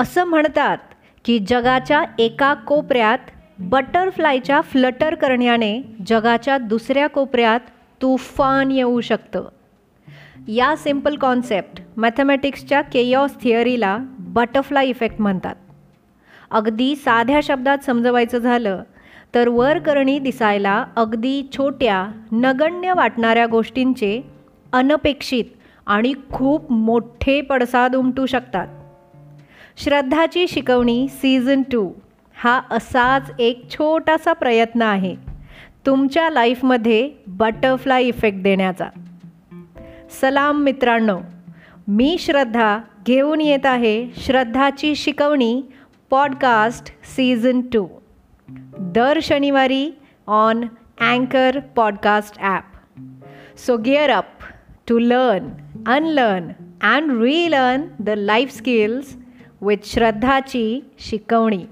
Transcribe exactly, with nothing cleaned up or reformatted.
असं म्हणतात की जगाच्या एका कोपऱ्यात बटरफ्लायच्या फ्लटर करण्याने जगाच्या दुसऱ्या कोपऱ्यात तुफान येऊ शकतं. या सिंपल कॉन्सेप्ट मॅथमॅटिक्सच्या केयॉस थिअरीला बटरफ्लाय इफेक्ट म्हणतात. अगदी साध्या शब्दात समजवायचं झालं तर वरकरणी दिसायला अगदी छोट्या नगण्य वाटणाऱ्या गोष्टींचे अनपेक्षित आणि खूप मोठे पडसाद उमटू शकतात. श्रद्धाची शिकवणी सीझन टू हा असाच एक छोटासा प्रयत्न आहे तुमच्या लाईफमध्ये बटरफ्लाय इफेक्ट देण्याचा. सलाम मित्रांनो, मी श्रद्धा घेऊन येत आहे श्रद्धाची शिकवणी पॉडकास्ट सीझन टू दर शनिवारी ऑन अँकर podcast app. So gear up to learn, unlearn and relearn the life skills with श्रद्धाची शिकवणी.